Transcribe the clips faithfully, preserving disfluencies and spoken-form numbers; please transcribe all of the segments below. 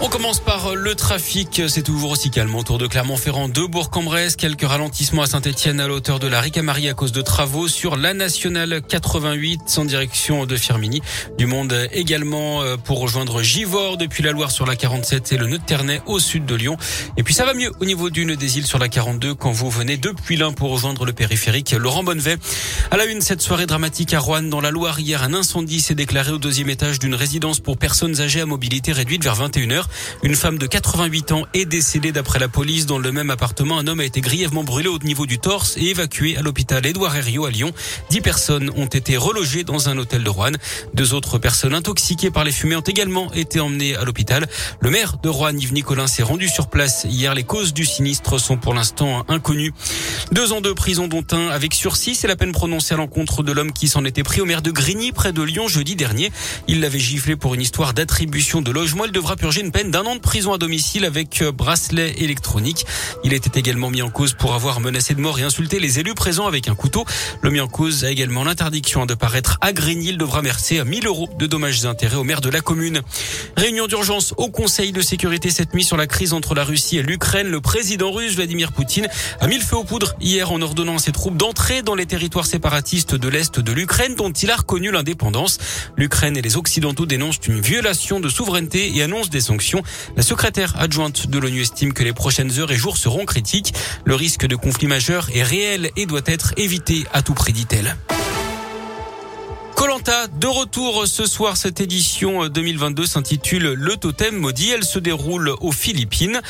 On commence par le trafic, c'est toujours aussi calme autour de Clermont-Ferrand, de Bourg-en-Bresse. Quelques ralentissements à Saint-Etienne à la hauteur de la Ricamarie à cause de travaux sur la Nationale quatre-vingt-huit en direction de Firminy. Du monde également pour rejoindre Givors depuis la Loire sur la quarante-sept et le nœud de Ternay au sud de Lyon. Et puis ça va mieux au niveau du nœud des Îles sur la quarante-deux quand vous venez depuis l'Ain pour rejoindre le périphérique Laurent Bonnevay. À la une, cette soirée dramatique à Roanne dans la Loire. Hier, un incendie s'est déclaré au deuxième étage d'une résidence pour personnes âgées à mobilité réduite vers vingt et une heures. Une femme de quatre-vingt-huit ans est décédée d'après la police. Dans le même appartement, un homme a été grièvement brûlé au niveau du torse et évacué à l'hôpital Edouard Herriot à Lyon. Dix personnes ont été relogées dans un hôtel de Roanne. Deux autres personnes intoxiquées par les fumées ont également été emmenées à l'hôpital. Le maire de Roanne, Yves Nicolin, s'est rendu sur place hier. Les causes du sinistre sont pour l'instant inconnues. Deux ans de prison dont un avec sursis, c'est la peine prononcée à l'encontre de l'homme qui s'en était pris au maire de Grigny près de Lyon jeudi dernier. Il l'avait giflé pour une histoire d'attribution de logement. Il devra purger une peine d'un an de prison à domicile avec bracelet électronique. Il était également mis en cause pour avoir menacé de mort et insulté les élus présents avec un couteau. Le mis en cause a également l'interdiction de paraître à Grigny. Il devra verser mille euros de dommages et intérêts au maire de la commune. Réunion d'urgence au Conseil de sécurité cette nuit sur la crise entre la Russie et l'Ukraine. Le président russe Vladimir Poutine a mis le feu aux poudres hier en ordonnant à ses troupes d'entrer dans les territoires séparatistes de l'Est de l'Ukraine dont il a reconnu l'indépendance. L'Ukraine et les Occidentaux dénoncent une violation de souveraineté et annoncent des sanctions. La secrétaire adjointe de l'ONU estime que les prochaines heures et jours seront critiques. Le risque de conflit majeur est réel et doit être évité à tout prix, dit-elle. Koh-Lanta, de retour ce soir. Cette édition deux mille vingt-deux s'intitule Le Totem Maudit. Elle se déroule aux Philippines.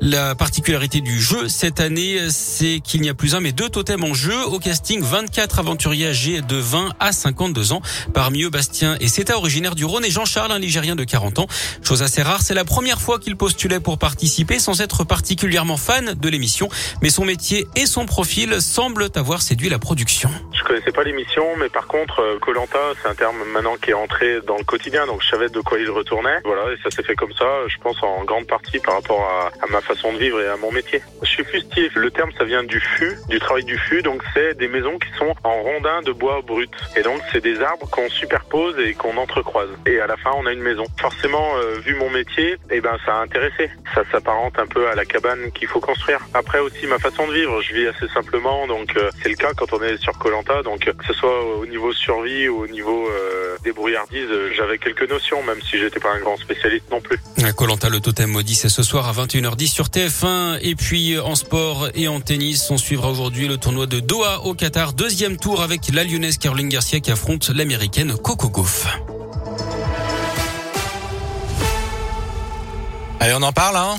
La particularité du jeu cette année, c'est qu'il n'y a plus un mais deux totems en jeu. Au casting, vingt-quatre aventuriers âgés de vingt à cinquante-deux ans. Parmi eux, Bastien et Seta, originaire du Rhône, et Jean-Charles, un Ligérien de quarante ans. Chose assez rare, c'est la première fois qu'il postulait pour participer sans être particulièrement fan de l'émission. Mais son métier et son profil semblent avoir séduit la production. Je connaissais pas l'émission, mais par contre, Koh-Lanta, c'est un terme maintenant qui est entré dans le quotidien, donc je savais de quoi il retournait. Voilà, et ça s'est fait comme ça, je pense en grande partie par rapport à, à ma façon de vivre et à mon métier. Je suis fustier. Le terme, ça vient du fût, du travail du fût, donc c'est des maisons qui sont en rondins de bois brut. Et donc, c'est des arbres qu'on superpose et qu'on entrecroise. Et à la fin, on a une maison. Forcément, euh, vu mon métier, eh ben, ça a intéressé. Ça s'apparente un peu à la cabane qu'il faut construire. Après aussi, ma façon de vivre, je vis assez simplement, donc euh, c'est le cas quand on est sur Koh-Lanta, donc que ce soit au niveau survie ou au niveau euh, débrouillardise, euh, j'avais quelques notions, même si j'étais pas un grand spécialiste non plus. Koh-Lanta, le totem maudit, c'est ce soir à vingt et une heures dix sur T F un. Et puis en sport et en tennis, on suivra aujourd'hui le tournoi de Doha au Qatar. Deuxième tour avec la Lyonnaise Caroline Garcia qui affronte l'Américaine Coco Gauff. Allez, on en parle, hein?